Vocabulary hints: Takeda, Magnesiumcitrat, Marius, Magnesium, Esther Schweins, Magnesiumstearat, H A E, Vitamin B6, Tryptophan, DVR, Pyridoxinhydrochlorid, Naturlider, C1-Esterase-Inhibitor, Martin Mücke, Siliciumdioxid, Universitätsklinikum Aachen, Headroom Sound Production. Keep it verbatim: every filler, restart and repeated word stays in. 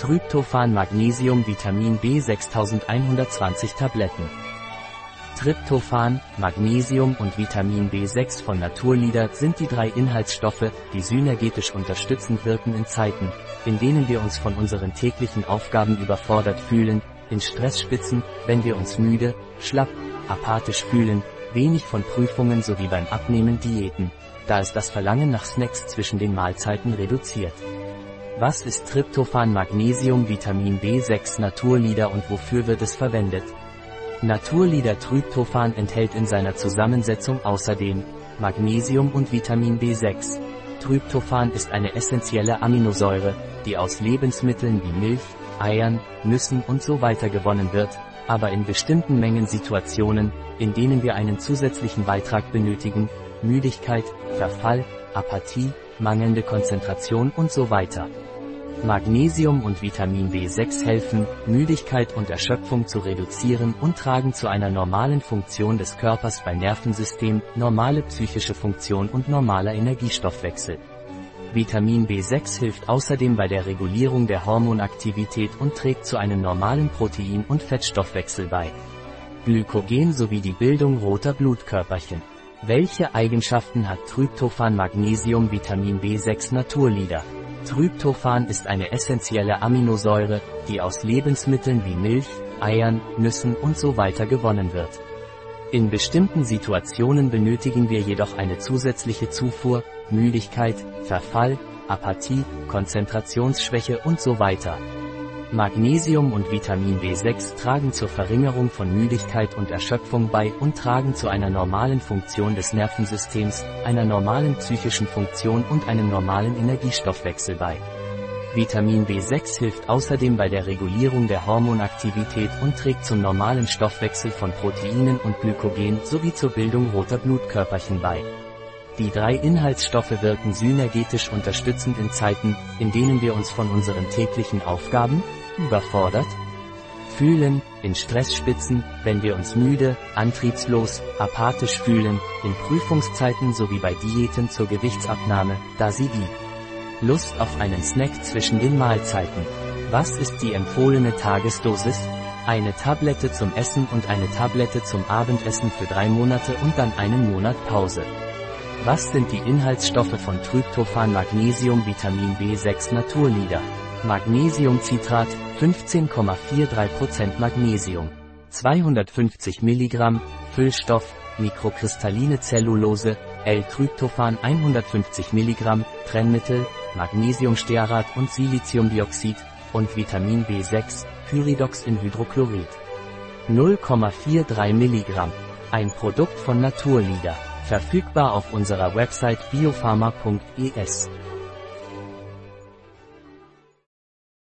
Tryptophan Magnesium Vitamin B sechstausendeinhundertzwanzig Tabletten. Tryptophan, Magnesium und Vitamin B sechs von Naturlider sind die drei Inhaltsstoffe, die synergetisch unterstützend wirken in Zeiten, in denen wir uns von unseren täglichen Aufgaben überfordert fühlen, in Stressspitzen, wenn wir uns müde, schlapp, apathisch fühlen, wenig von Prüfungen sowie beim Abnehmen Diäten, da es das Verlangen nach Snacks zwischen den Mahlzeiten reduziert. Was ist Tryptophan Magnesium Vitamin B sechs Naturlider und wofür wird es verwendet? Naturlider Tryptophan enthält in seiner Zusammensetzung außerdem Magnesium und Vitamin B sechs. Tryptophan ist eine essentielle Aminosäure, die aus Lebensmitteln wie Milch, Eiern, Nüssen und so weiter gewonnen wird, aber in bestimmten Mengensituationen, in denen wir einen zusätzlichen Beitrag benötigen, Müdigkeit, Verfall, Apathie, mangelnde Konzentration und so weiter. Magnesium und Vitamin B sechs helfen, Müdigkeit und Erschöpfung zu reduzieren und tragen zu einer normalen Funktion des Körpers bei Nervensystem, normale psychische Funktion und normaler Energiestoffwechsel. Vitamin B sechs hilft außerdem bei der Regulierung der Hormonaktivität und trägt zu einem normalen Protein- und Fettstoffwechsel bei. Glykogen sowie die Bildung roter Blutkörperchen. Welche Eigenschaften hat Tryptophan Magnesium Vitamin B sechs Naturlider? Tryptophan ist eine essentielle Aminosäure, die aus Lebensmitteln wie Milch, Eiern, Nüssen und so weiter gewonnen wird. In bestimmten Situationen benötigen wir jedoch eine zusätzliche Zufuhr, Müdigkeit, Verfall, Apathie, Konzentrationsschwäche und so weiter. Magnesium und Vitamin B sechs tragen zur Verringerung von Müdigkeit und Erschöpfung bei und tragen zu einer normalen Funktion des Nervensystems, einer normalen psychischen Funktion und einem normalen Energiestoffwechsel bei. Vitamin B sechs hilft außerdem bei der Regulierung der Hormonaktivität und trägt zum normalen Stoffwechsel von Proteinen und Glykogen sowie zur Bildung roter Blutkörperchen bei. Die drei Inhaltsstoffe wirken synergetisch unterstützend in Zeiten, in denen wir uns von unseren täglichen Aufgaben überfordert fühlen, in Stressspitzen, wenn wir uns müde, antriebslos, apathisch fühlen, in Prüfungszeiten sowie bei Diäten zur Gewichtsabnahme, da sie die Lust auf einen Snack zwischen den Mahlzeiten. Was ist die empfohlene Tagesdosis? Eine Tablette zum Essen und eine Tablette zum Abendessen für drei Monate und dann einen Monat Pause. Was sind die Inhaltsstoffe von Tryptophan Magnesium Vitamin B sechs Naturlider? Magnesiumcitrat, fünfzehn Komma vierunddreißig Prozent Magnesium, zweihundertfünfzig Milligramm, Füllstoff, mikrokristalline Zellulose, L-Tryptophan hundertfünfzig Milligramm, Trennmittel, Magnesiumstearat und Siliciumdioxid, und Vitamin B sechs, Pyridoxinhydrochlorid, null Komma dreiundvierzig Milligramm. Ein Produkt von Naturlider. Verfügbar auf unserer Website bio Farma Punkt E S.